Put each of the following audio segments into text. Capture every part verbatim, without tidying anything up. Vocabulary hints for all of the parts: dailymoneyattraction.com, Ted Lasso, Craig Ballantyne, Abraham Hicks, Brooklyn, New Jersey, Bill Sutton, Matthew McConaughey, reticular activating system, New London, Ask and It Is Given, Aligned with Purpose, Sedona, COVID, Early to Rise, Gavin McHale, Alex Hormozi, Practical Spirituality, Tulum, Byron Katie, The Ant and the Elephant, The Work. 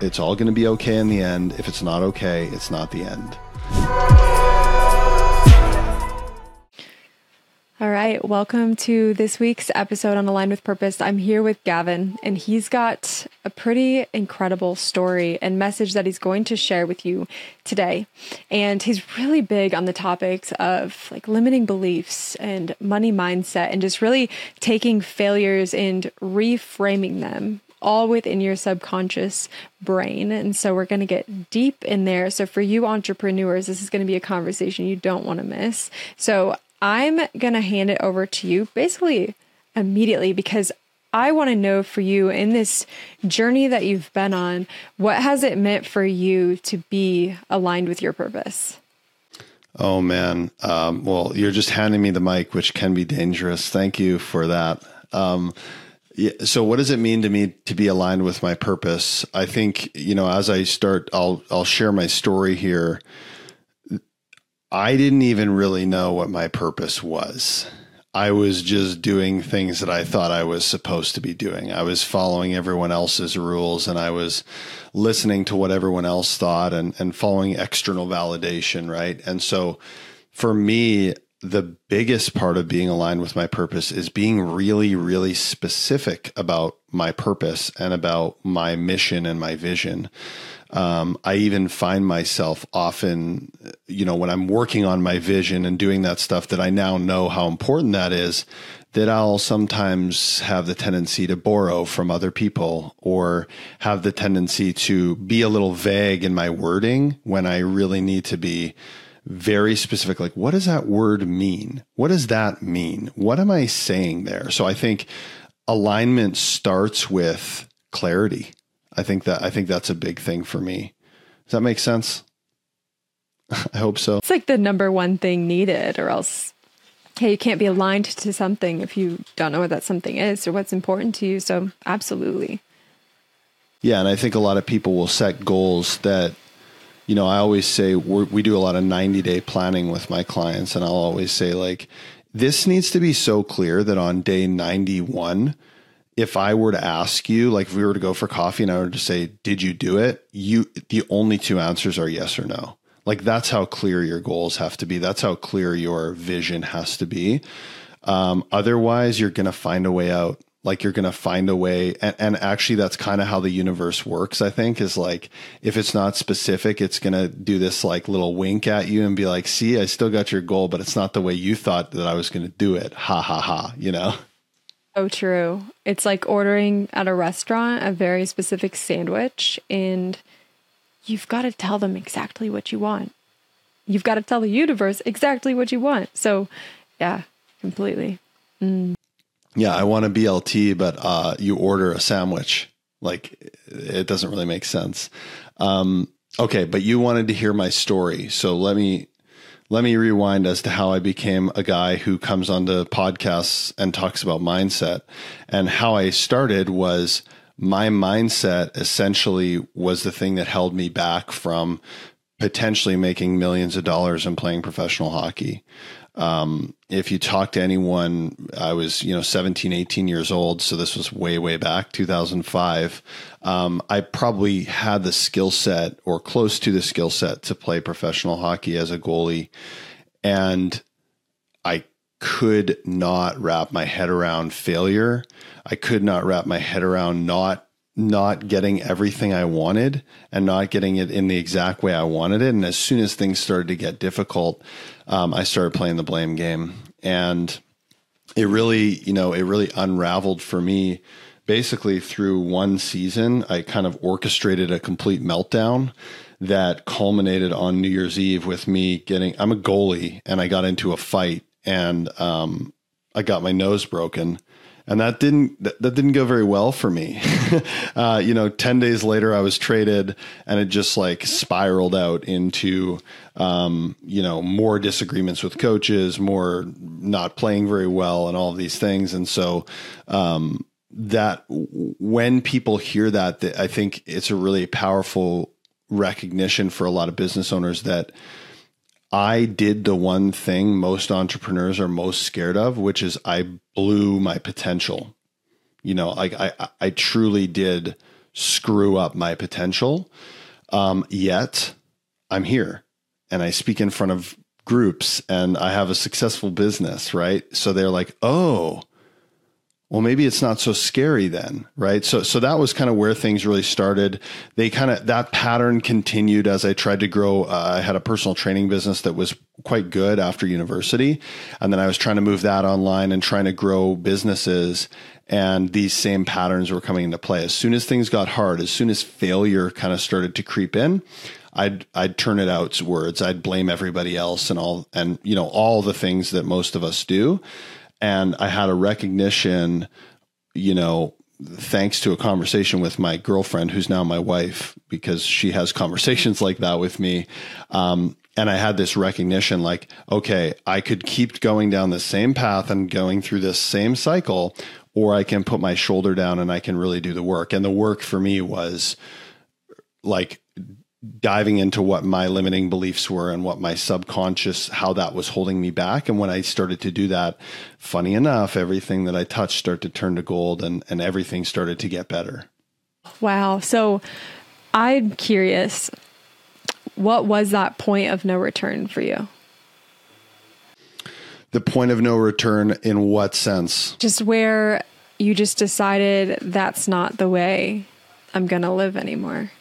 It's all going to be okay in the end. If it's not okay, it's not the end. All right. Welcome to this week's episode on Aligned with Purpose. I'm here with Gavin, and he's got a pretty incredible story and message that he's going to share with you today. And he's really big on the topics of like limiting beliefs and money mindset and just really taking failures and reframing them, all within your subconscious brain. And so we're going to get deep in there. So for you entrepreneurs, this is going to be a conversation you don't want to miss. So I'm going to hand it over to you basically immediately, because I want to know for you in this journey that you've been on, what has it meant for you to be aligned with your purpose? Oh man. Um, well, you're just handing me the mic, which can be dangerous. Thank you for that. Um, So what does it mean to me to be aligned with my purpose? I think, you know, as I start, I'll, I'll share my story here. I didn't even really know what my purpose was. I was just doing things that I thought I was supposed to be doing. I was following everyone else's rules, and I was listening to what everyone else thought and, and following external validation, right? And so for me, the biggest part of being aligned with my purpose is being really, really specific about my purpose and about my mission and my vision. Um, I even find myself often, you know, when I'm working on my vision and doing that stuff that I now know how important that is, that I'll sometimes have the tendency to borrow from other people or have the tendency to be a little vague in my wording when I really need to be very specific. Like, what does that word mean? What does that mean? What am I saying there? So I think alignment starts with clarity. I think that, I think that's a big thing for me. Does that make sense? I hope so. It's like the number one thing needed, or else, hey, you can't be aligned to something if you don't know what that something is or what's important to you. So absolutely. Yeah. And I think a lot of people will set goals that, you know, I always say we're, we do a lot of ninety day planning with my clients, and I'll always say, like, this needs to be so clear that on day ninety-one, if I were to ask you, like if we were to go for coffee and I were to say, did you do it? You, the only two answers are yes or no. Like, that's how clear your goals have to be. That's how clear your vision has to be. Um, otherwise, you're going to find a way out. Like, you're going to find a way. And, and actually, that's kind of how the universe works, I think, is like, if it's not specific, it's going to do this like little wink at you and be like, see, I still got your goal, but it's not the way you thought that I was going to do it. Ha ha ha. You know? So true. It's like ordering at a restaurant a very specific sandwich, and you've got to tell them exactly what you want. You've got to tell the universe exactly what you want. So yeah, completely. Mm. Yeah, I want a B L T, but uh, you order a sandwich. Like, it doesn't really make sense. Um, okay, but you wanted to hear my story, so let me let me rewind as to how I became a guy who comes onto podcasts and talks about mindset. And how I started was, my mindset essentially was the thing that held me back from potentially making millions of dollars and playing professional hockey. Um, if you talk to anyone, I was, you know, seventeen, eighteen years old. So this was way, way back, two thousand five. Um, I probably had the skill set or close to the skill set to play professional hockey as a goalie. And I could not wrap my head around failure. I could not wrap my head around not not getting everything I wanted and not getting it in the exact way I wanted it. And as soon as things started to get difficult, um, I started playing the blame game, and it really, you know, it really unraveled for me basically through one season. I kind of orchestrated a complete meltdown that culminated on New Year's Eve with me getting, I'm a goalie, and I got into a fight, and um, I got my nose broken. And that didn't, that didn't go very well for me. uh, you know, ten days later I was traded, and it just like spiraled out into, um, you know, more disagreements with coaches, more not playing very well, and all of these things. And so, um, that when people hear that, I think it's a really powerful recognition for a lot of business owners that I did the one thing most entrepreneurs are most scared of, which is I blew my potential. You know, like I, I truly did screw up my potential. Um, yet I'm here and I speak in front of groups and I have a successful business, right? So they're like, oh, well, maybe it's not so scary then, right? So so that was kind of where things really started. They kind of, that pattern continued as I tried to grow. Uh, I had a personal training business that was quite good after university. And then I was trying to move that online and trying to grow businesses. And these same patterns were coming into play. As soon as things got hard, as soon as failure kind of started to creep in, I'd, I'd turn it outwards. I'd blame everybody else and all, and you know, all the things that most of us do. And I had a recognition, you know, thanks to a conversation with my girlfriend, who's now my wife, because she has conversations like that with me. Um, and I had this recognition like, okay, I could keep going down the same path and going through this same cycle, or I can put my shoulder down and I can really do the work. And the work for me was like diving into what my limiting beliefs were and what my subconscious, how that was holding me back. And when I started to do that, funny enough, everything that I touched started to turn to gold and, and everything started to get better. Wow. So I'm curious, what was that point of no return for you? The point of no return in what sense? Just where you just decided that's not the way I'm going to live anymore.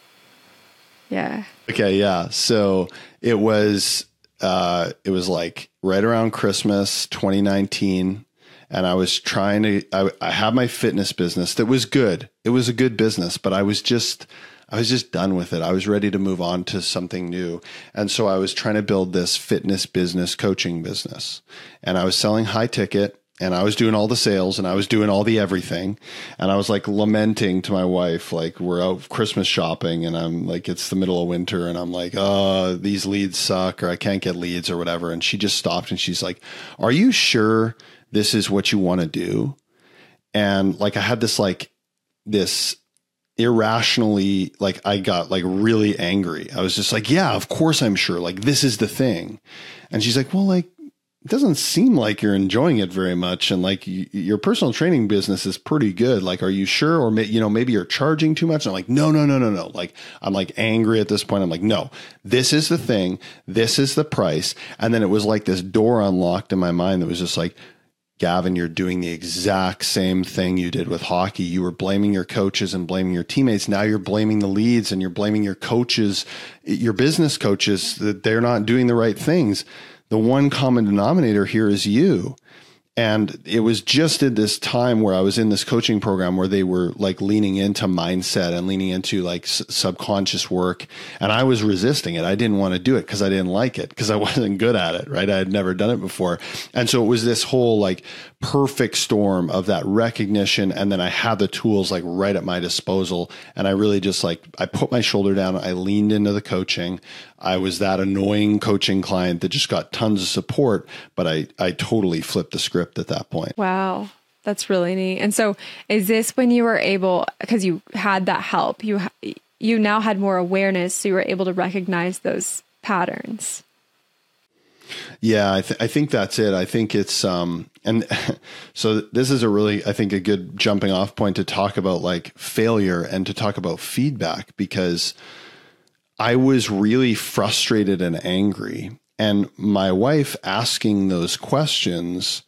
Yeah. Okay. Yeah. So it was, uh, it was like right around Christmas, twenty nineteen. And I was trying to, I, I had my fitness business that was good. It was a good business, but I was just, I was just done with it. I was ready to move on to something new. And so I was trying to build this fitness business coaching business, and I was selling high ticket. And I was doing all the sales and I was doing all the everything. And I was like lamenting to my wife, like we're out Christmas shopping and I'm like, it's the middle of winter. And I'm like, oh, these leads suck, or I can't get leads or whatever. And she just stopped and she's like, are you sure this is what you want to do? And like, I had this, like this irrationally, like I got like really angry. I was just like, yeah, of course I'm sure. Like, this is the thing. And she's like, well, like, it doesn't seem like you're enjoying it very much. And like y- your personal training business is pretty good. Like, are you sure? Or may- you know, maybe you're charging too much. And I'm like, no, no, no, no, no. Like, I'm like angry at this point. I'm like, no, this is the thing. This is the price. And then it was like this door unlocked in my mind that was just like, Gavin, you're doing the exact same thing you did with hockey. You were blaming your coaches and blaming your teammates. Now you're blaming the leads and you're blaming your coaches, your business coaches, that they're not doing the right things. The one common denominator here is you. And it was just at this time where I was in this coaching program where they were like leaning into mindset and leaning into like s- subconscious work. And I was resisting it. I didn't want to do it because I didn't like it, because I wasn't good at it, right? I had never done it before. And so it was this whole like perfect storm of that recognition. And then I had the tools like right at my disposal. And I really just like, I put my shoulder down. I leaned into the coaching. I was that annoying coaching client that just got tons of support, but I, I totally flipped the script at that point. Wow. That's really neat. And so is this when you were able, because you had that help, you, you now had more awareness, so you were able to recognize those patterns? Yeah, I, th- I think that's it. I think it's, um, and so this is a really, I think a good jumping off point to talk about like failure and to talk about feedback, because I was really frustrated and angry, and my wife asking those questions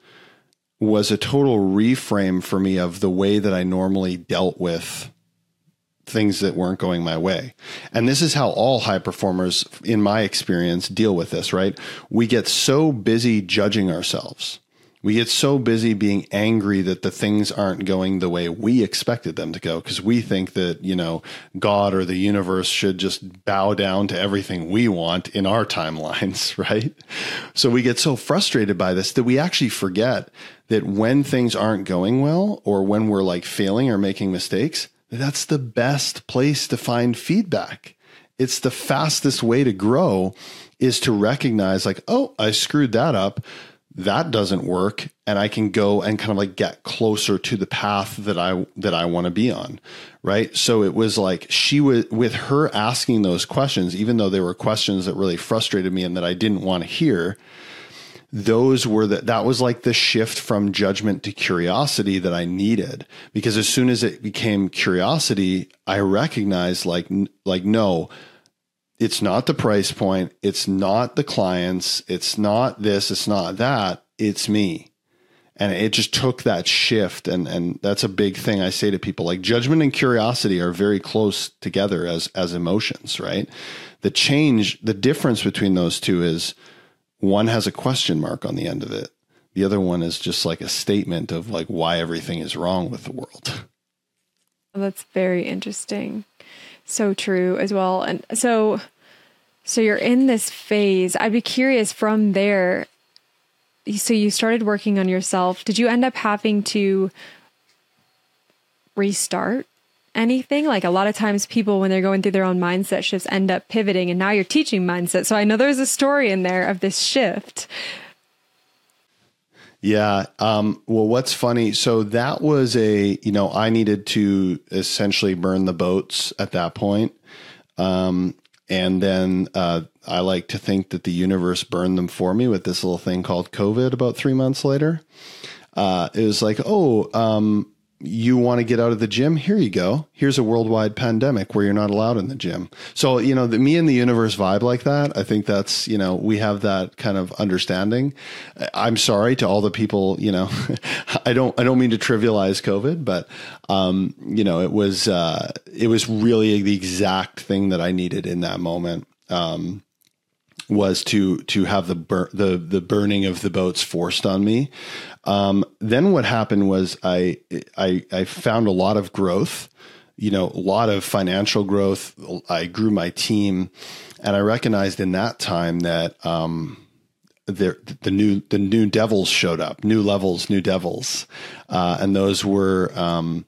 was a total reframe for me of the way that I normally dealt with things that weren't going my way. And this is how all high performers, in my experience, deal with this, right? We get so busy judging ourselves. We get so busy being angry that the things aren't going the way we expected them to go, because we think that, you know, God or the universe should just bow down to everything we want in our timelines, right? So we get so frustrated by this that we actually forget that when things aren't going well, or when we're like failing or making mistakes, that's the best place to find feedback. It's the fastest way to grow, is to recognize like, oh, I screwed that up. That doesn't work. And I can go and kind of like get closer to the path that I, that I want to be on. Right. So it was like, she was, with her asking those questions, even though they were questions that really frustrated me and that I didn't want to hear, those were the, that was like the shift from judgment to curiosity that I needed, because as soon as it became curiosity, I recognized like, like, no, it's not the price point. It's not the clients. It's not this. It's not that. It's me. And it just took that shift. And, and that's a big thing I say to people, like judgment and curiosity are very close together as, as emotions, right? The change, the difference between those two is one has a question mark on the end of it. The other one is just like a statement of like why everything is wrong with the world. That's very interesting. So true as well. And so, so you're in this phase. I'd be curious from there. So you started working on yourself. Did you end up having to restart anything? Like a lot of times people, when they're going through their own mindset shifts, end up pivoting, and now you're teaching mindset. So I know there's a story in there of this shift. Yeah. Um, well, what's funny. So that was a, you know, I needed to essentially burn the boats at that point. Um, and then, uh, I like to think that the universe burned them for me with this little thing called COVID about three months later. Uh, it was like, Oh, um, you want to get out of the gym? Here you go. Here's a worldwide pandemic where you're not allowed in the gym. So, you know, the me and the universe vibe like that. I think that's, you know, we have that kind of understanding. I'm sorry to all the people, you know, I don't, I don't mean to trivialize COVID, but, um, you know, it was, uh, it was really the exact thing that I needed in that moment. Um, was to, to have the, bur- the, the burning of the boats forced on me. Um, then what happened was I, I, I found a lot of growth, you know, a lot of financial growth. I grew my team, and I recognized in that time that, um, there, the new, the new devils showed up, new levels, new devils. Uh, and those were, um,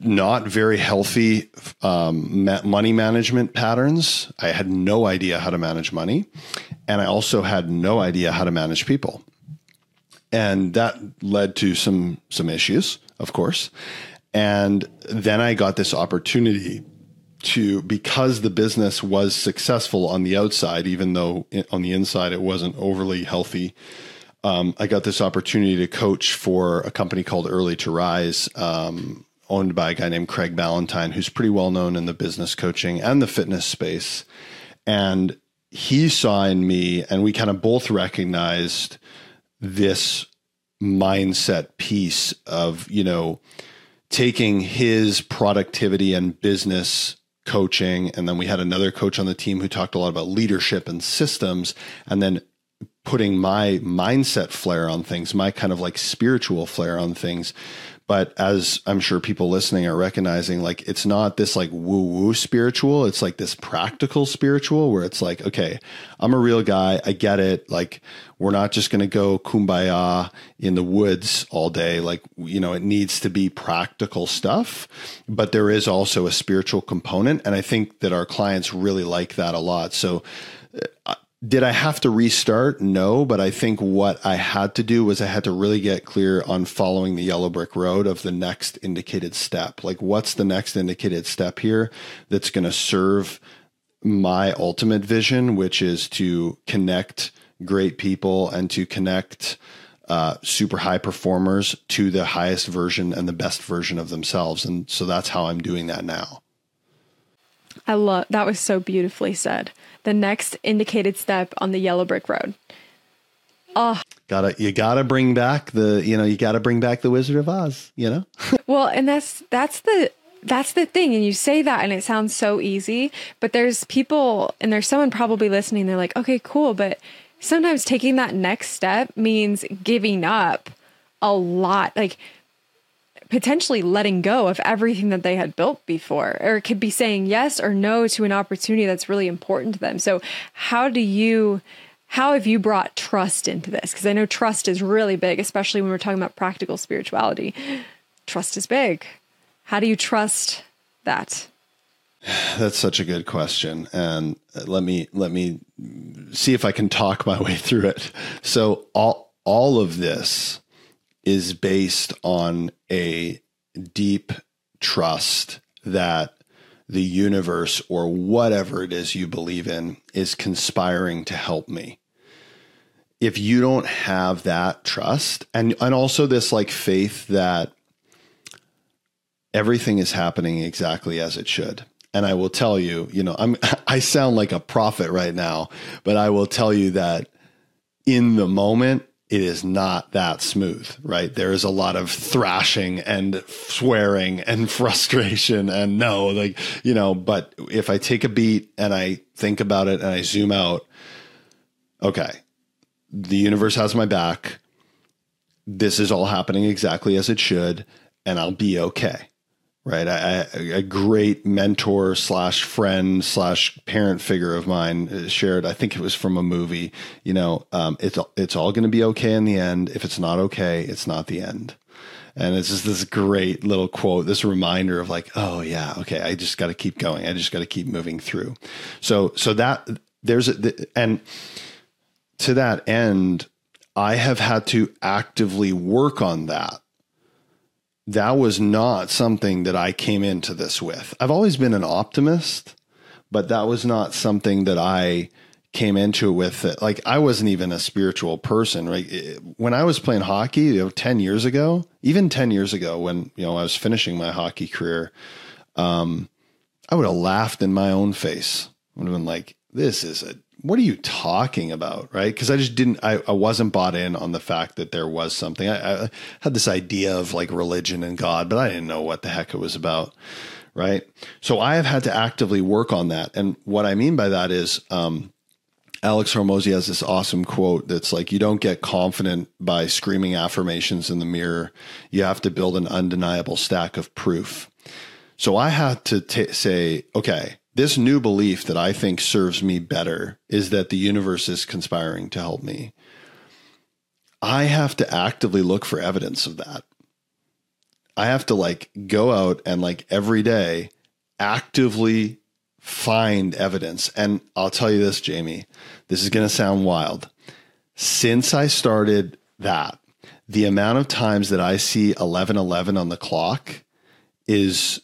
not very healthy um, money management patterns. I had no idea how to manage money. And I also had no idea how to manage people. And that led to some, some issues, of course. And then I got this opportunity to, because the business was successful on the outside, even though on the inside it wasn't overly healthy. Um, I got this opportunity to coach for a company called Early to Rise, um, owned by a guy named Craig Ballantyne, who's pretty well known in the business coaching and the fitness space. And he saw in me, and we kind of both recognized this mindset piece of, you know, taking his productivity and business coaching. And then we had another coach on the team who talked a lot about leadership and systems, and then putting my mindset flair on things, my kind of like spiritual flair on things. But as I'm sure people listening are recognizing, like, it's not this like woo woo spiritual. It's like this practical spiritual where it's like, okay, I'm a real guy. I get it. Like, we're not just going to go kumbaya in the woods all day. Like, you know, it needs to be practical stuff, but there is also a spiritual component. And I think that our clients really like that a lot. So I, Did I have to restart? No, but I think what I had to do was I had to really get clear on following the yellow brick road of the next indicated step. Like, what's the next indicated step here that's going to serve my ultimate vision, which is to connect great people and to connect uh, super high performers to the highest version and the best version of themselves. And so that's how I'm doing that now. I love that. Was so beautifully said. The next indicated step on the yellow brick road. Oh, gotta, you gotta bring back the, you know, you gotta bring back the Wizard of Oz, you know? Well, and that's, that's the, that's the thing. And you say that and it sounds so easy, but there's people, and there's someone probably listening. They're like, okay, cool. But sometimes taking that next step means giving up a lot. Like, potentially letting go of everything that they had built before, or it could be saying yes or no to an opportunity that's really important to them. So how do you, how have you brought trust into this? Because I know trust is really big, especially when we're talking about practical spirituality. Trust is big. How do you trust that? That's such a good question. And let me, let me see if I can talk my way through it. So all, all of this is based on a deep trust that the universe, or whatever it is you believe in, is conspiring to help me. if you don't have that trust and, and also this like faith that everything is happening exactly as it should. And I will tell you, you know, I'm, I sound like a prophet right now, but I will tell you that in the moment, it is not that smooth, right? There is a lot of thrashing and swearing and frustration and no, like, you know, but if I take a beat and I think about it and I zoom out, okay, the universe has my back. This is all happening exactly as it should, and I'll be okay. Right. I, I, a great mentor slash friend slash parent figure of mine shared, I think it was from a movie, you know, um, it's, it's all going to be okay in the end. If it's not okay, it's not the end. And it's just this great little quote, this reminder of like, oh yeah, okay. I just got to keep going. I just got to keep moving through. So, so that there's, a, the, and to that end, I have had to actively work on that. That was not something that I came into this with. I've always been an optimist, but that was not something that I came into it with. That, like, I wasn't even a spiritual person, right? When I was playing hockey, you know, ten years ago, even ten years ago, when, you know, I was finishing my hockey career, um, I would have laughed in my own face. I would have been like, this is a, what are you talking about? Right. Cause I just didn't, I, I wasn't bought in on the fact that there was something. I, I had this idea of like religion and God, but I didn't know what the heck it was about. Right. So I have had to actively work on that. And what I mean by that is, um, Alex Hormozi has this awesome quote that's like, you don't get confident by screaming affirmations in the mirror. You have to build an undeniable stack of proof. So I had to t- say, okay, this new belief that I think serves me better is that the universe is conspiring to help me. I have to actively look for evidence of that. I have to like go out and like every day actively find evidence. And I'll tell you this, Jamie, this is going to sound wild. Since I started that, the amount of times that I see eleven eleven on the clock is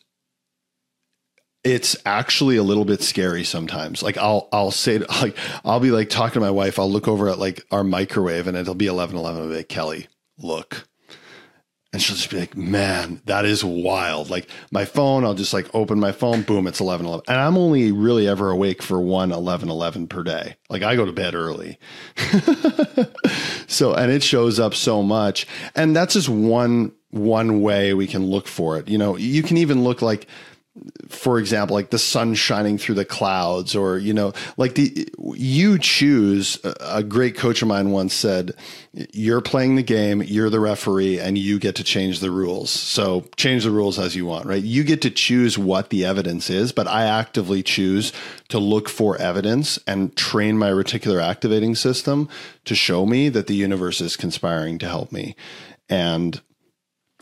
it's actually a little bit scary sometimes. Like I'll, I'll say, like, I'll be like talking to my wife. I'll look over at like our microwave and it'll be eleven eleven. I'll be like, Kelly, look. And she'll just be like, man, that is wild. Like my phone, I'll just like open my phone. Boom. It's eleven eleven. And I'm only really ever awake for one eleven eleven per day. Like I go to bed early. So, and it shows up so much. And that's just one, one way we can look for it. You know, you can even look like, for example, like the sun shining through the clouds or, you know, like the, you choose. A great coach of mine once said, you're playing the game, you're the referee, and you get to change the rules. So change the rules as you want, right? You get to choose what the evidence is, but I actively choose to look for evidence and train my reticular activating system to show me that the universe is conspiring to help me. And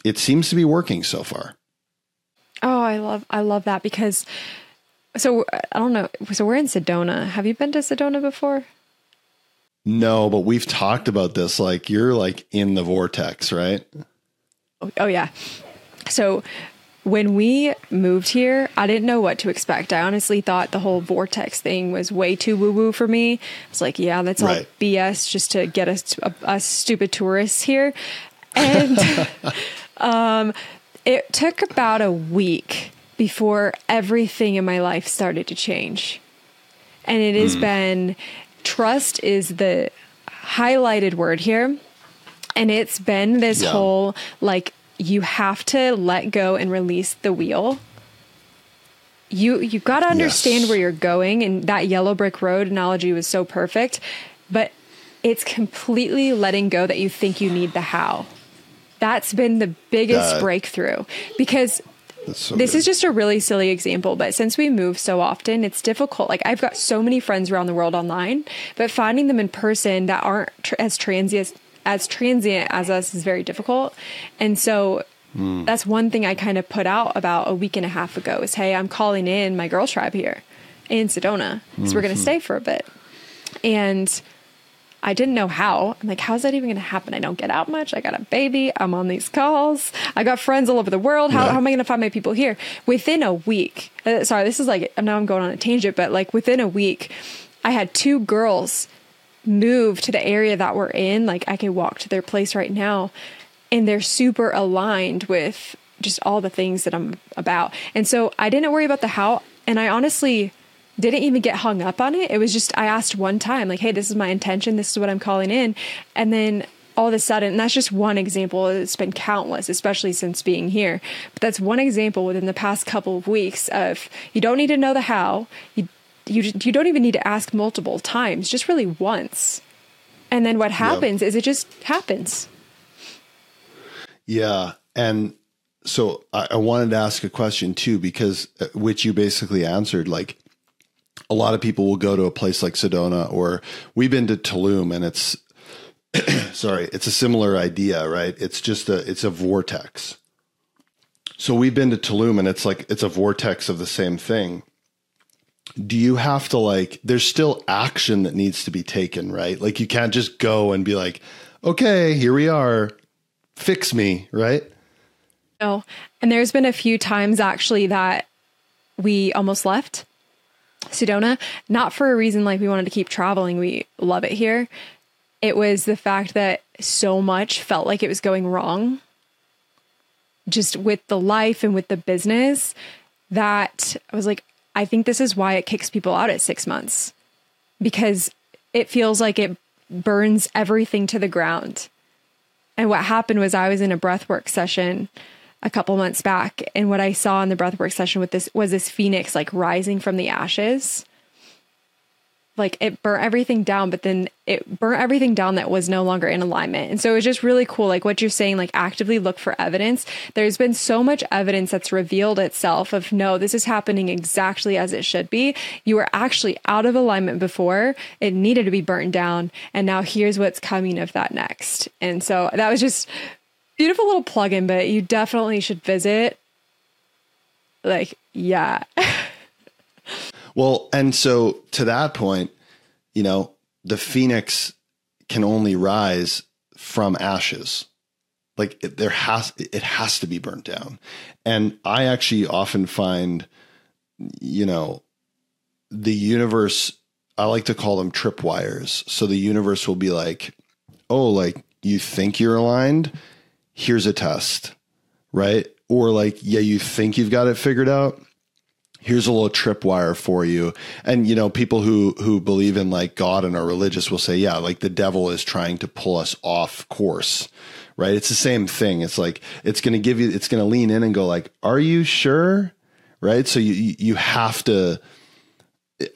it seems to be working so far. Oh, I love, I love that because, so I don't know. So we're in Sedona. Have you been to Sedona before? No, but we've talked about this. Like you're like in the vortex, right? Oh, oh yeah. So when we moved here, I didn't know what to expect. I honestly thought the whole vortex thing was way too woo woo for me. It's like, yeah, that's all right. B S just to get us, us stupid tourists here. And, um, it took about a week before everything in my life started to change. And it has mm. been, trust is the highlighted word here. And it's been this yeah. whole, like, you have to let go and release the wheel. You, you've got to understand yes. where you're going. And that yellow brick road analogy was so perfect, but it's completely letting go that you think you need the how. That's been the biggest God. breakthrough because so this good. is just a really silly example. But since we move so often, it's difficult. Like I've got so many friends around the world online, but finding them in person that aren't tr- as transient as transient as us is very difficult. And so mm. that's one thing I kind of put out about a week and a half ago is, hey, I'm calling in my girl tribe here in Sedona because mm-hmm. we're going to stay for a bit. And I didn't know how. I'm like, how's that even going to happen? I don't get out much. I got a baby. I'm on these calls. I got friends all over the world. How, yeah. how am I going to find my people here? Within a week, uh, sorry, this is like, now I'm going on a tangent, but like within a week, I had two girls move to the area that we're in, like I can walk to their place right now and they're super aligned with just all the things that I'm about. And so I didn't worry about the how. And I honestly didn't even get hung up on it. It was just, I asked one time, like, hey, this is my intention. This is what I'm calling in. And then all of a sudden, and that's just one example. It's been countless, especially since being here. But that's one example within the past couple of weeks of you don't need to know the how. You you, you don't even need to ask multiple times, just really once. And then what happens yep. is it just happens. Yeah. And so I, I wanted to ask a question too, because which you basically answered, like, a lot of people will go to a place like Sedona, or we've been to Tulum, and it's, sorry, it's a similar idea, right? It's just a, it's a vortex. So we've been to Tulum and it's like, it's a vortex of the same thing. Do you have to, like, there's still action that needs to be taken, right? Like, you can't just go and be like, okay, here we are, fix me, right? No. And there's been a few times actually that we almost left Sedona, not for a reason like we wanted to keep traveling. We love it here. It was the fact that so much felt like it was going wrong just with the life and with the business, that I was like, I think this is why it kicks people out at six months because it feels like it burns everything to the ground. And what happened was I was in a breathwork session a couple months back. And what I saw in the breathwork session with this was this phoenix, like, rising from the ashes. Like, it burnt everything down, but then it burnt everything down that was no longer in alignment. And so it was just really cool. Like what you're saying, like, actively look for evidence. There's been so much evidence that's revealed itself of, no, this is happening exactly as it should be. You were actually out of alignment before. It needed to be burnt down. And now here's what's coming of that next. And so that was just beautiful little plug-in, but you definitely should visit. Like, yeah. Well, and so to that point, you know, the phoenix can only rise from ashes. Like it, there has, it has to be burnt down. And I actually often find, you know, the universe, I like to call them tripwires. So the universe will be like, oh, like, you think you're aligned? Here's a test, right? Or like, yeah, you think you've got it figured out. Here's a little tripwire for you. And, you know, people who, who believe in like God and are religious will say, yeah, like the devil is trying to pull us off course, right? It's the same thing. It's like, it's going to give you, it's going to lean in and go like, are you sure? Right. So you, you have to,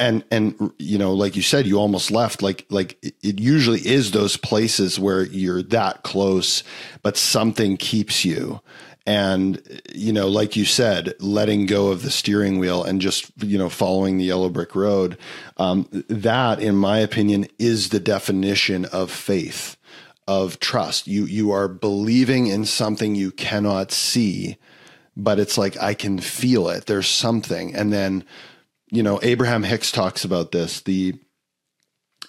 and, and, you know, like you said, you almost left, like, like it usually is those places where you're that close, but something keeps you. And, you know, like you said, letting go of the steering wheel and just, you know, following the yellow brick road, um, that, in my opinion, is the definition of faith, of trust. You, you are believing in something you cannot see, but it's like, I can feel it. There's something. And then, you know, Abraham Hicks talks about this. The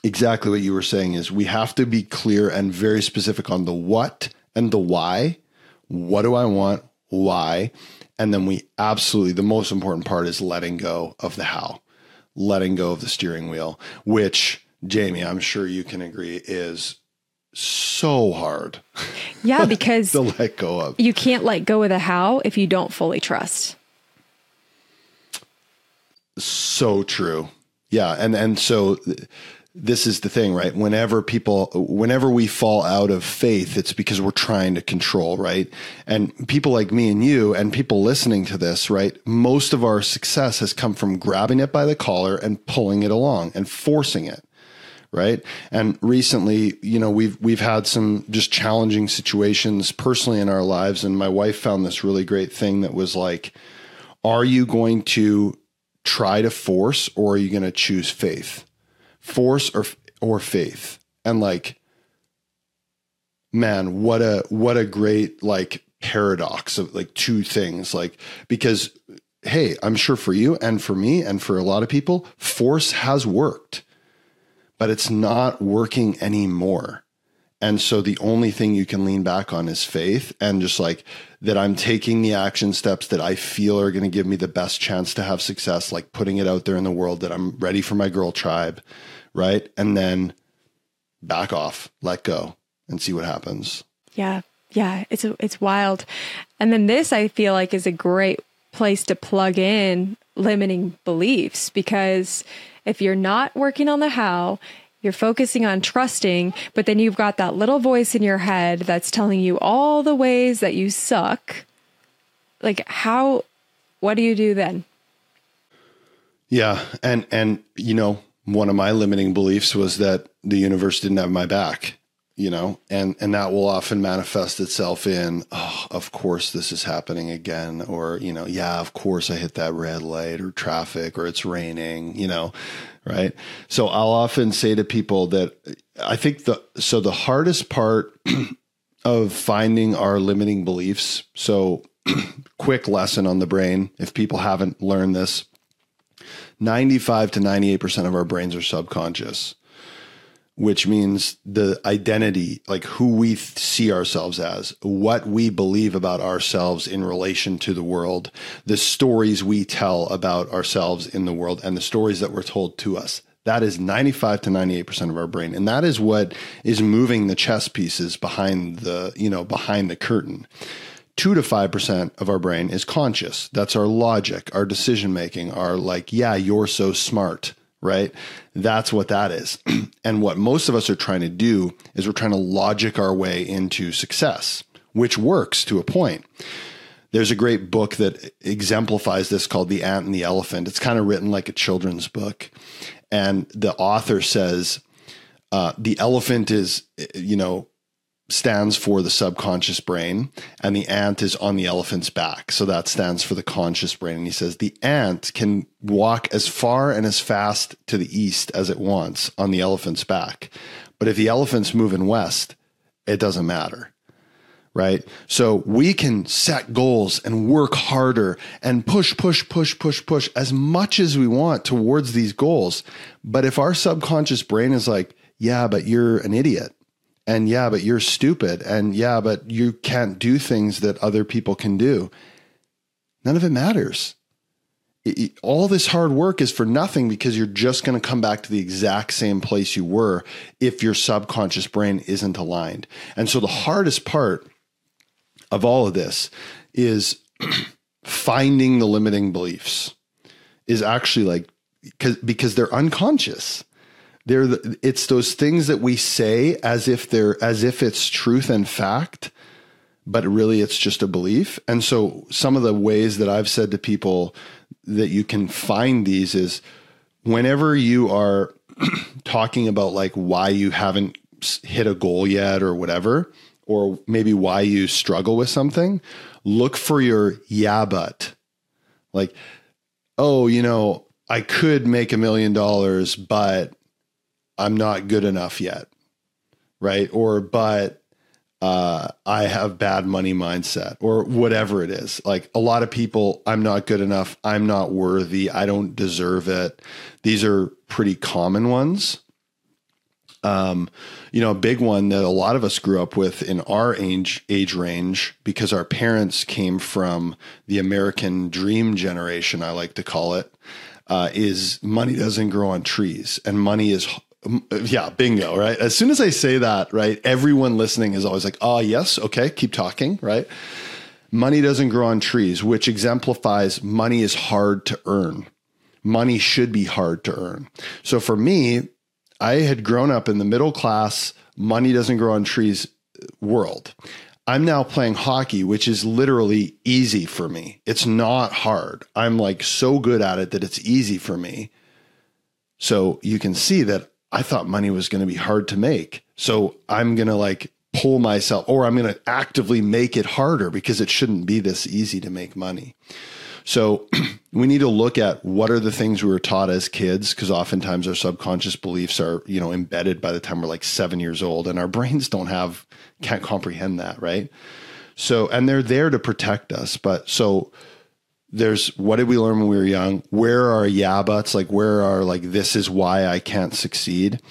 exactly what you were saying is we have to be clear and very specific on the what and the why. What do I want? Why? And then we absolutely, the most important part is letting go of the how, letting go of the steering wheel, which, Jamie, I'm sure you can agree is so hard. Yeah, because to let go of. You can't let go of the how if you don't fully trust. So true. Yeah. And, and so this is the thing, right? Whenever people, whenever we fall out of faith, it's because we're trying to control, right? And people like me and you and people listening to this, right? Most of our success has come from grabbing it by the collar and pulling it along and forcing it, right? And recently, you know, we've, we've had some just challenging situations personally in our lives. And my wife found this really great thing that was like, are you going to try to force, or are you going to choose faith? Force or or faith. And like, man, what a what a great like paradox of like two things, like, because hey, I'm sure for you and for me and for a lot of people, force has worked, but it's not working anymore. And so the only thing you can lean back on is faith, and just like that I'm taking the action steps that I feel are going to give me the best chance to have success, like putting it out there in the world that I'm ready for my girl tribe, right? And then back off, let go, and see what happens. Yeah. Yeah. It's, a, it's wild. And then this, I feel like, is a great place to plug in limiting beliefs, because if you're not working on the how, you're focusing on trusting, but then you've got that little voice in your head that's telling you all the ways that you suck. Like, how, what do you do then? Yeah. And, and, you know, one of my limiting beliefs was that the universe didn't have my back, you know, and, and that will often manifest itself in, oh, of course this is happening again. Or, you know, yeah, of course I hit that red light, or traffic, or it's raining, you know, right? So I'll often say to people that I think the, so the hardest part of finding our limiting beliefs, so quick lesson on the brain, if people haven't learned this, ninety-five to ninety-eight percent of our brains are subconscious, which means the identity, like who we th- see ourselves as, what we believe about ourselves in relation to the world, the stories we tell about ourselves in the world, and the stories that were told to us. That is ninety-five to ninety-eight percent of our brain. And that is what is moving the chess pieces behind the, you know, behind the curtain. Two to five percent of our brain is conscious. That's our logic, our decision making, our like, yeah, you're so smart, right? That's what that is. And what most of us are trying to do is we're trying to logic our way into success, which works to a point. There's a great book that exemplifies this called The Ant and the Elephant. It's kind of written like a children's book. And the author says, uh, the elephant is, you know, stands for the subconscious brain, and the ant is on the elephant's back. So that stands for the conscious brain. And he says, the ant can walk as far and as fast to the east as it wants on the elephant's back. But if the elephant's moving west, it doesn't matter, right? So we can set goals and work harder and push, push, push, push, push as much as we want towards these goals. But if our subconscious brain is like, yeah, but you're an idiot, and yeah, but you're stupid, and yeah, but you can't do things that other people can do, none of it matters. It, it, all this hard work is for nothing, because you're just going to come back to the exact same place you were if your subconscious brain isn't aligned. And so the hardest part of all of this is finding the limiting beliefs, is actually like, because because they're unconscious. They're the, it's those things that we say as if they're, as if it's truth and fact, but really it's just a belief. And so some of the ways that I've said to people that you can find these is whenever you are talking about like why you haven't hit a goal yet or whatever, or maybe why you struggle with something, look for your yeah, but. Like, oh, you know, I could make a million dollars, but I'm not good enough yet, right? Or, but uh, I have bad money mindset, or whatever it is. Like a lot of people, I'm not good enough, I'm not worthy, I don't deserve it. These are pretty common ones. Um, you know, a big one that a lot of us grew up with in our age, age range, because our parents came from the American dream generation, I like to call it, uh, is money doesn't grow on trees, and money is... Yeah, bingo, right? As soon as I say that, right, everyone listening is always like, oh, yes, okay, keep talking, right? Money doesn't grow on trees, which exemplifies money is hard to earn. Money should be hard to earn. So for me, I had grown up in the middle class, money doesn't grow on trees world. I'm now playing hockey, which is literally easy for me. It's not hard. I'm like so good at it that it's easy for me. So you can see that I thought money was going to be hard to make. So I'm going to like pull myself, or I'm going to actively make it harder, because it shouldn't be this easy to make money. So we need to look at what are the things we were taught as kids, because oftentimes our subconscious beliefs are, you know, embedded by the time we're like seven years old, and our brains don't have, can't comprehend that. Right. So, and they're there to protect us. But so there's, what did we learn when we were young? Where are our yeah buts? Like, where are like, this is why I can't succeed.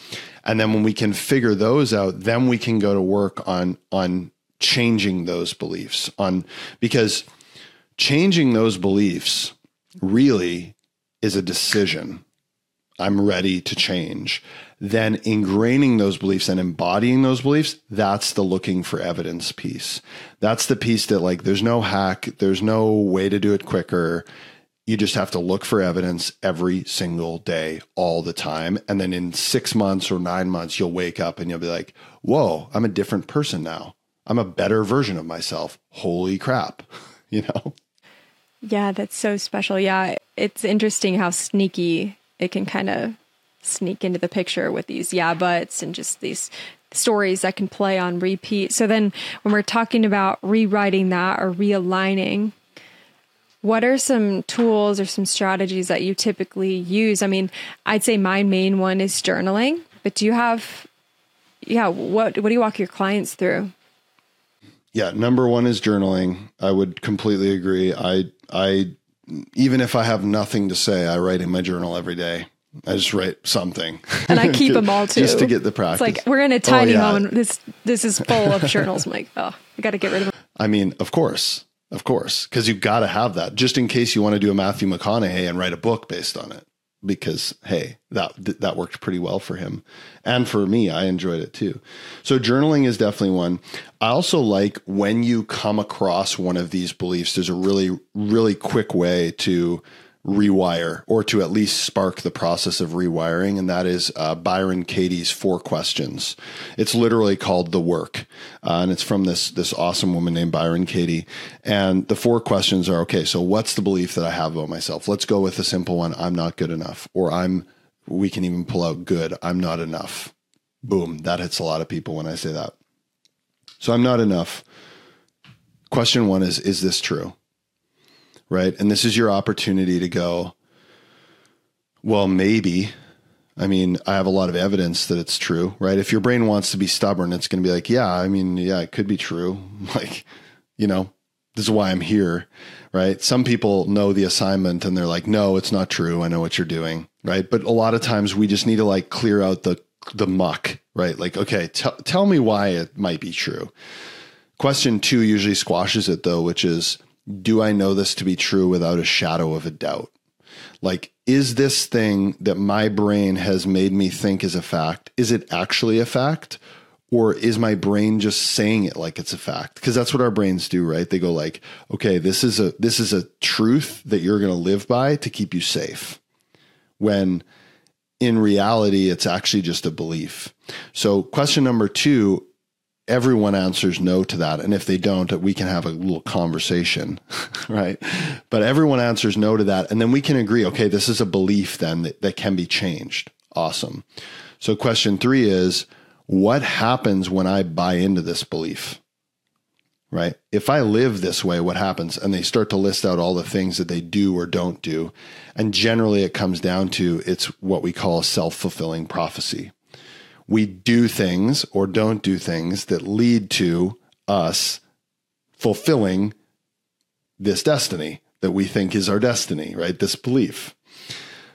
And then when we can figure those out, then we can go to work on, on changing those beliefs on, because changing those beliefs really is a decision, I'm ready to change. Then ingraining those beliefs and embodying those beliefs, that's the looking for evidence piece. That's the piece that, like, there's no hack, there's no way to do it quicker. You just have to look for evidence every single day, all the time. And then in six months or nine months, you'll wake up and you'll be like, whoa, I'm a different person now. I'm a better version of myself. Holy crap, you know? Yeah, that's so special. Yeah, it's interesting how sneaky it can kind of sneak into the picture with these yeah buts and just these stories that can play on repeat. So then when we're talking about rewriting that or realigning, what are some tools or some strategies that you typically use? I mean, I'd say my main one is journaling, but do you have, yeah, what what do you walk your clients through? Yeah, number one is journaling. I would completely agree. I I even if I have nothing to say, I write in my journal every day. I just write something. And I keep them all too. Just to get the practice. It's like, we're in a tiny oh, yeah. home. And this, this is full of journals. I'm like, oh, I got to get rid of them. I mean, of course, of course. Because you've got to have that just in case you want to do a Matthew McConaughey and write a book based on it. Because, hey, that that worked pretty well for him. And for me, I enjoyed it too. So journaling is definitely one. I also like when you come across one of these beliefs, there's a really, really quick way to rewire, or to at least spark the process of rewiring. And that is uh, Byron Katie's four questions. It's literally called The Work. Uh, and it's from this, this awesome woman named Byron Katie. And the four questions are, okay, so what's the belief that I have about myself? Let's go with a simple one. I'm not good enough, or I'm, we can even pull out good. I'm not enough. Boom. That hits a lot of people when I say that. So I'm not enough. Question one is, is this true? Right? And this is your opportunity to go, well, maybe, I mean, I have a lot of evidence that it's true, right? If your brain wants to be stubborn, it's going to be like, yeah, I mean, yeah, it could be true. Like, you know, this is why I'm here, right? Some people know the assignment and they're like, no, it's not true. I know what you're doing, right? But a lot of times we just need to like clear out the, the muck, right? Like, okay, t- tell me why it might be true. Question two usually squashes it though, which is, do I know this to be true without a shadow of a doubt? Like, is this thing that my brain has made me think is a fact, is it actually a fact? Or is my brain just saying it like it's a fact? Because that's what our brains do, right? They go like, okay, this is a, this is a truth that you're going to live by to keep you safe. When in reality, it's actually just a belief. So question number two, everyone answers no to that. And if they don't, we can have a little conversation, right? But everyone answers no to that. And then we can agree, okay, this is a belief then that, that can be changed. Awesome. So question three is, what happens when I buy into this belief, right? If I live this way, what happens? And they start to list out all the things that they do or don't do. And generally it comes down to, it's what we call a self-fulfilling prophecy. We do things or don't do things that lead to us fulfilling this destiny that we think is our destiny, right? This belief.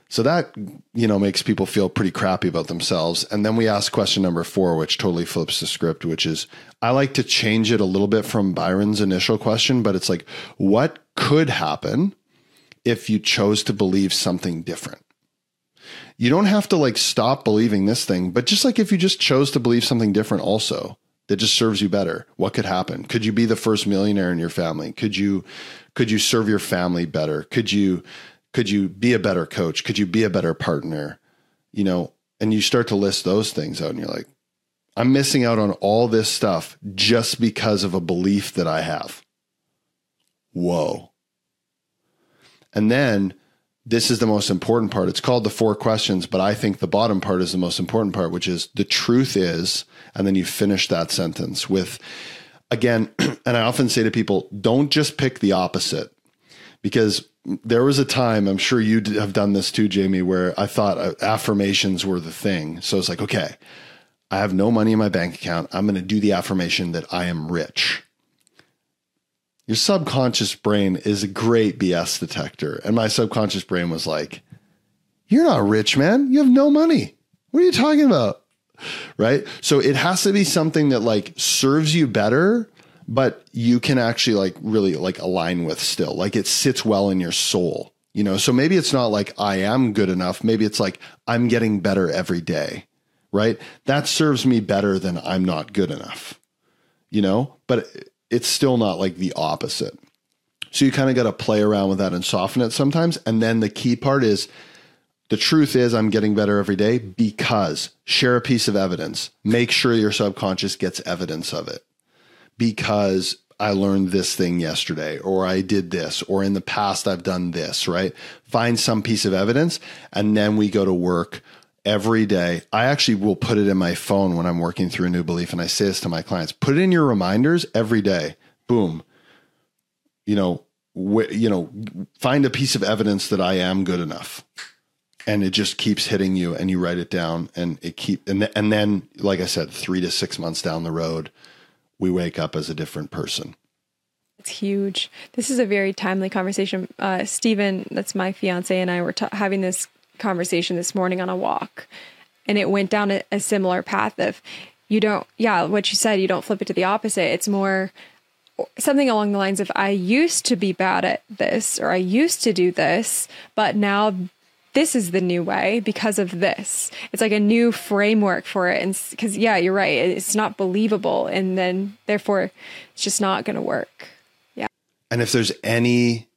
So that, you know, makes people feel pretty crappy about themselves. And then we ask question number four, which totally flips the script, which is, I like to change it a little bit from Byron's initial question, but it's like, what could happen if you chose to believe something different? You don't have to like stop believing this thing, but just like if you just chose to believe something different also that just serves you better, what could happen? Could you be the first millionaire in your family? Could you, could you serve your family better? Could you, could you be a better coach? Could you be a better partner? You know, and you start to list those things out and you're like, I'm missing out on all this stuff just because of a belief that I have. Whoa. And then this is the most important part. It's called the four questions, but I think the bottom part is the most important part, which is the truth is, and then you finish that sentence with, again, and I often say to people, don't just pick the opposite, because there was a time, I'm sure you have done this too, Jamie, where I thought affirmations were the thing. So it's like, okay, I have no money in my bank account. I'm going to do the affirmation that I am rich. Your subconscious brain is a great B S detector. And my subconscious brain was like, you're not rich, man. You have no money. What are you talking about? Right? So it has to be something that like serves you better, but you can actually like really like align with still. Like it sits well in your soul. You know, so maybe it's not like I am good enough. Maybe it's like I'm getting better every day, right? That serves me better than I'm not good enough, you know, but it's still not like the opposite. So you kind of got to play around with that and soften it sometimes. And then the key part is the truth is I'm getting better every day because share a piece of evidence. Make sure your subconscious gets evidence of it because I learned this thing yesterday, or I did this, or in the past I've done this, right? Find some piece of evidence. And then we go to work every day. I actually will put it in my phone when I'm working through a new belief. And I say this to my clients, put it in your reminders every day. Boom. You know, wh- you know, find a piece of evidence that I am good enough. And it just keeps hitting you and you write it down and it keep, and, th- and then, like I said, three to six months down the road, we wake up as a different person. It's huge. This is a very timely conversation. Uh, Stephen, that's my fiance, and I were t- having this conversation this morning on a walk, and it went down a, a similar path of you don't, yeah, what you said, you don't flip it to the opposite. It's more something along the lines of I used to be bad at this, or I used to do this, but now this is the new way because of this. It's like a new framework for it. And because, yeah, you're right. It's not believable. And then therefore it's just not going to work. Yeah. And if there's any,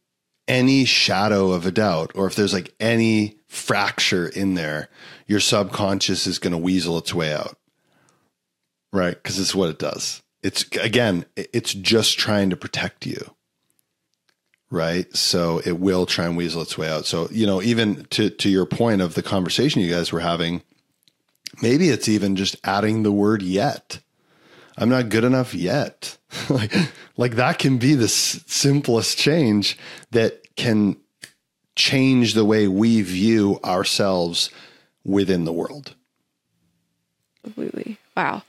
any shadow of a doubt, or if there's like any fracture in there, your subconscious is going to weasel its way out. Right. Cause it's what it does. It's again, it's just trying to protect you. Right. So it will try and weasel its way out. So, you know, even to, to your point of the conversation you guys were having, maybe it's even just adding the word yet. I'm not good enough yet. like, like that can be the s- simplest change that can change the way we view ourselves within the world. Absolutely. Wow.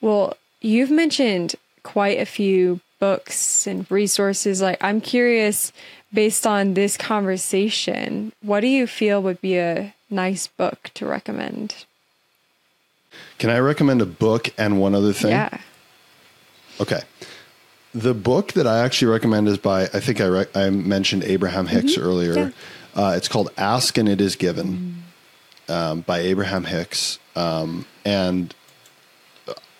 Well, you've mentioned quite a few books and resources. Like, I'm curious, based on this conversation, what do you feel would be a nice book to recommend? Can I recommend a book and one other thing? Yeah. Okay. The book that I actually recommend is by, I think I, re- I mentioned Abraham Hicks mm-hmm. earlier. Yeah. Uh, it's called Ask and It Is Given mm. um, by Abraham Hicks. Um, and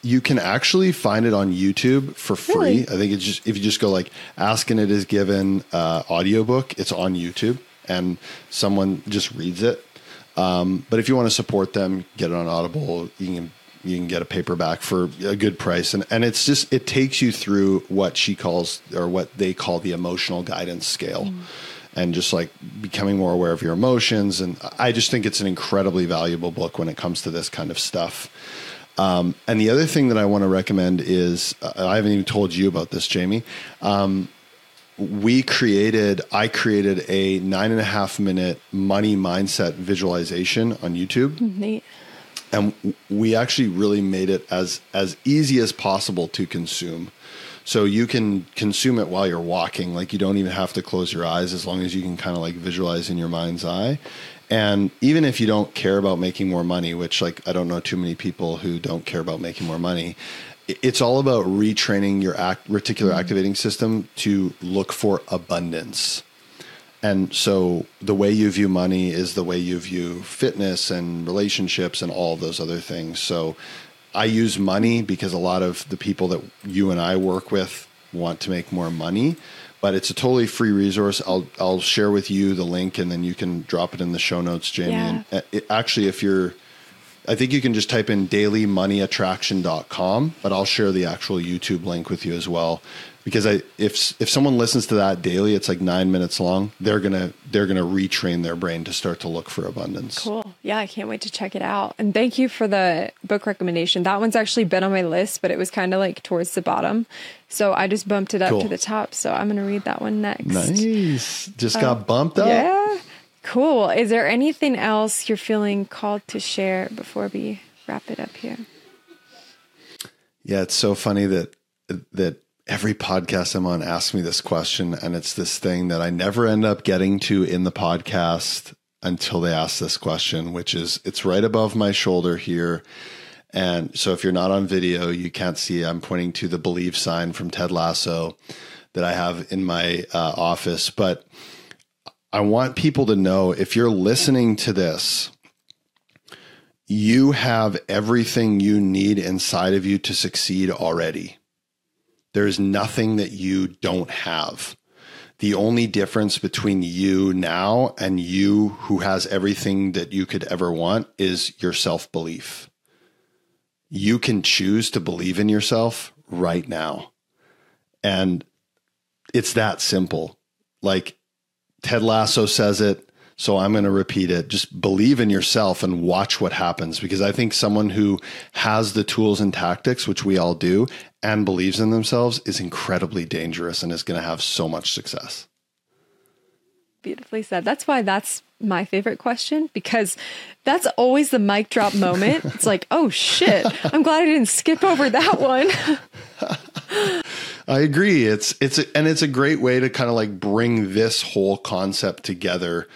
you can actually find it on YouTube for free. Really? I think it's just, if you just go like Ask and It Is Given uh, audiobook, it's on YouTube and someone just reads it. Um, but if you want to support them, get it on Audible. You can you can get a paperback for a good price. And, and it's just, it takes you through what she calls, or what they call, the emotional guidance scale. Mm. And just like becoming more aware of your emotions. And I just think it's an incredibly valuable book when it comes to this kind of stuff. Um, and the other thing that I want to recommend is, uh, I haven't even told you about this, Jamie. Um, we created, I created a nine and a half minute money mindset visualization on YouTube. Neat. And we actually really made it as, as easy as possible to consume. So you can consume it while you're walking. Like, you don't even have to close your eyes, as long as you can kind of like visualize in your mind's eye. And even if you don't care about making more money, which, like, I don't know too many people who don't care about making more money, it's all about retraining your act, reticular activating system to look for abundance. And so the way you view money is the way you view fitness and relationships and all those other things. So I use money because a lot of the people that you and I work with want to make more money. But it's a totally free resource. I'll I'll share with you the link, and then you can drop it in the show notes, Jamie. Yeah. And it, actually, if you're, I think you can just type in daily money attraction dot com, but I'll share the actual YouTube link with you as well. Because I if if someone listens to that daily, it's like nine minutes long. They're gonna they're gonna retrain their brain to start to look for abundance. Cool. Yeah, I can't wait to check it out. And thank you for the book recommendation. That one's actually been on my list, but it was kind of like towards the bottom. So I just bumped it up cool. to the top. So I'm going to read that one next. Nice. Just um, got bumped up. Yeah. Cool. Is there anything else you're feeling called to share before we wrap it up here? Yeah. It's so funny that, that every podcast I'm on asks me this question, and it's this thing that I never end up getting to in the podcast until they ask this question, which is, it's right above my shoulder here. And so if you're not on video, you can't see, I'm pointing to the believe sign from Ted Lasso that I have in my uh, office. But I want people to know, if you're listening to this, you have everything you need inside of you to succeed already. There's nothing that you don't have. The only difference between you now and you who has everything that you could ever want is your self-belief. You can choose to believe in yourself right now. And it's that simple. Like Ted Lasso says it, so I'm going to repeat it. Just believe in yourself and watch what happens, because I think someone who has the tools and tactics, which we all do, and believes in themselves is incredibly dangerous and is going to have so much success. Beautifully said. That's why that's my favorite question, because that's always the mic drop moment. It's like, oh shit, I'm glad I didn't skip over that one. I agree. It's, it's, a, and it's a great way to kind of like bring this whole concept together.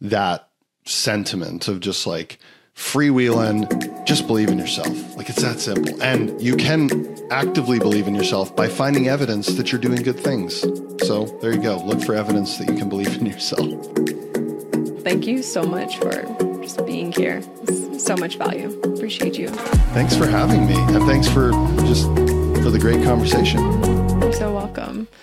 That sentiment of just like freewheeling, just believe in yourself. Like it's that simple. And you can actively believe in yourself by finding evidence that you're doing good things. So there you go. Look for evidence that you can believe in yourself. Thank you so much for just being here. So much value. Appreciate you. Thanks for having me. And thanks for just for the great conversation. You're so welcome.